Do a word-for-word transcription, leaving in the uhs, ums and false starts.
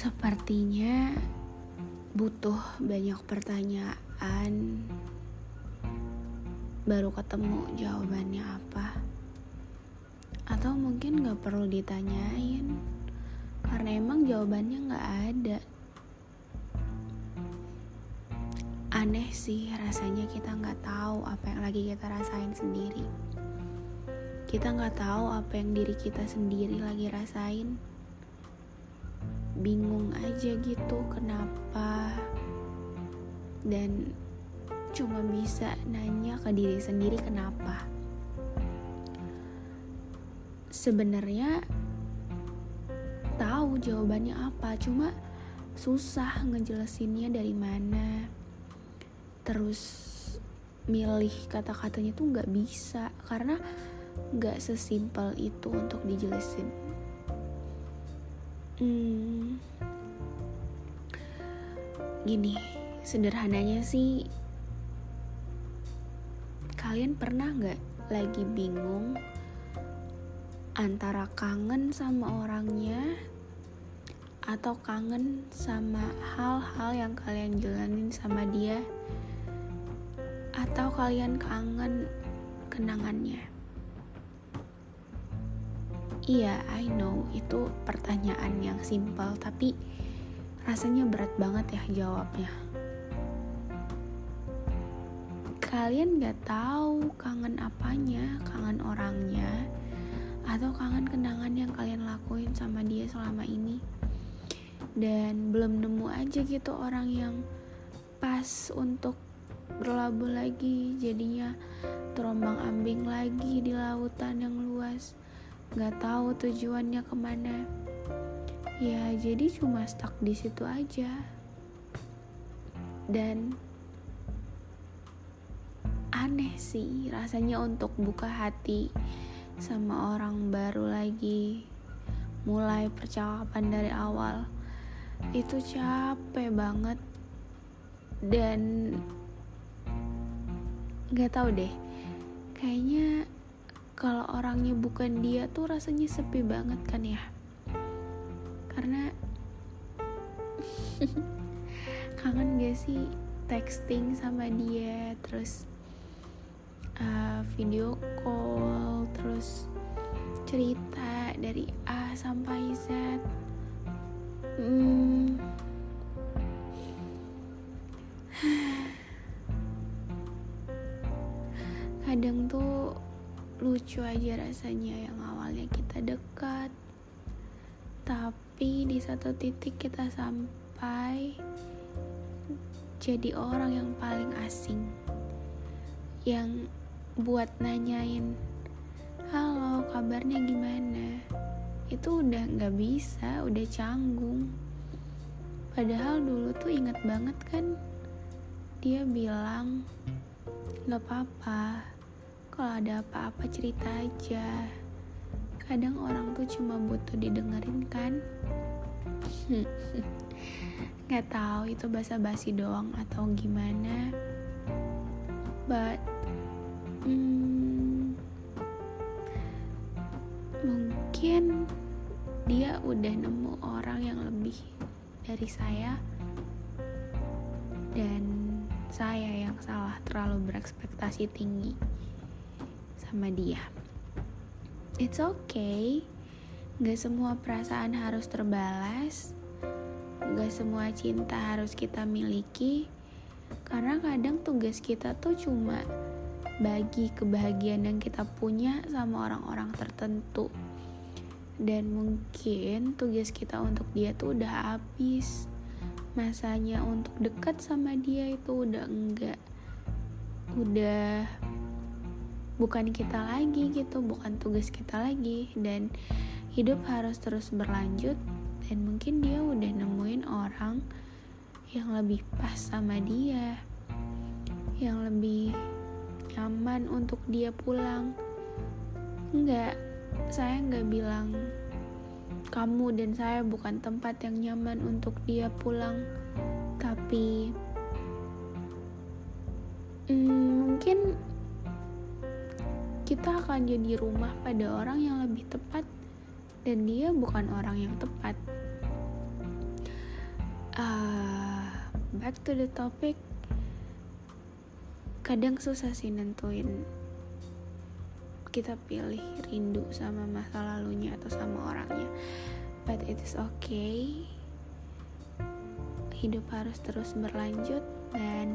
Sepertinya butuh banyak pertanyaan baru ketemu jawabannya apa. Atau mungkin gak perlu ditanyain karena emang jawabannya gak ada. Aneh sih rasanya kita gak tahu apa yang lagi kita rasain sendiri. Kita gak tahu apa yang diri kita sendiri lagi rasain. Bingung aja gitu kenapa, dan cuma bisa nanya ke diri sendiri kenapa. Sebenarnya tahu jawabannya apa, cuma susah ngejelasinnya dari mana. Terus milih kata-katanya tuh nggak bisa karena nggak sesimpel itu untuk dijelasin. Hmm. Gini, sederhananya sih, kalian pernah gak lagi bingung antara kangen sama orangnya atau kangen sama hal-hal yang kalian jalanin sama dia, atau kalian kangen kenangannya? Iya, I know, itu pertanyaan yang simpel, tapi rasanya berat banget ya jawabnya. Kalian gak tahu kangen apanya, kangen orangnya, atau kangen kenangan yang kalian lakuin sama dia selama ini. Dan belum nemu aja gitu orang yang pas untuk berlabuh lagi, jadinya terombang-ambing lagi di lautan yang luas. Nggak tahu tujuannya kemana. Ya jadi cuma stuck di situ aja. Dan aneh sih rasanya untuk buka hati sama orang baru lagi, mulai percakapan dari awal. Itu capek banget. Dan nggak tahu deh, kayaknya kalau orangnya bukan dia tuh rasanya sepi banget kan ya, karena kangen gak sih texting sama dia, terus uh, video call, terus cerita dari A sampai Z. hmm. Kadang tuh lucu aja rasanya, yang awalnya kita dekat tapi di satu titik kita sampai jadi orang yang paling asing, yang buat nanyain halo kabarnya gimana itu udah gak bisa, udah canggung. Padahal dulu tuh ingat banget kan dia bilang gak apa-apa, kalau ada apa-apa cerita aja. Kadang orang tuh cuma butuh didengerin kan. Nggak tahu itu basa-basi doang atau gimana, but hmm, mungkin dia udah nemu orang yang lebih dari saya, dan saya yang salah terlalu berekspektasi tinggi sama dia. It's okay, gak semua perasaan harus terbalas, gak semua cinta harus kita miliki, karena kadang tugas kita tuh cuma bagi kebahagiaan yang kita punya sama orang-orang tertentu. Dan mungkin tugas kita untuk dia tuh udah habis, masanya untuk dekat sama dia itu udah enggak, udah bukan kita lagi gitu, bukan tugas kita lagi, dan hidup harus terus berlanjut. Dan mungkin dia udah nemuin orang yang lebih pas sama dia, yang lebih nyaman untuk dia pulang. Enggak, saya gak bilang kamu dan saya bukan tempat yang nyaman untuk dia pulang, tapi hmm, mungkin kita akan jadi rumah pada orang yang lebih tepat, dan dia bukan orang yang tepat. Uh, back to the topic. Kadang susah sih nentuin kita pilih rindu sama masa lalunya atau sama orangnya, but it is okay. Hidup harus terus berlanjut, dan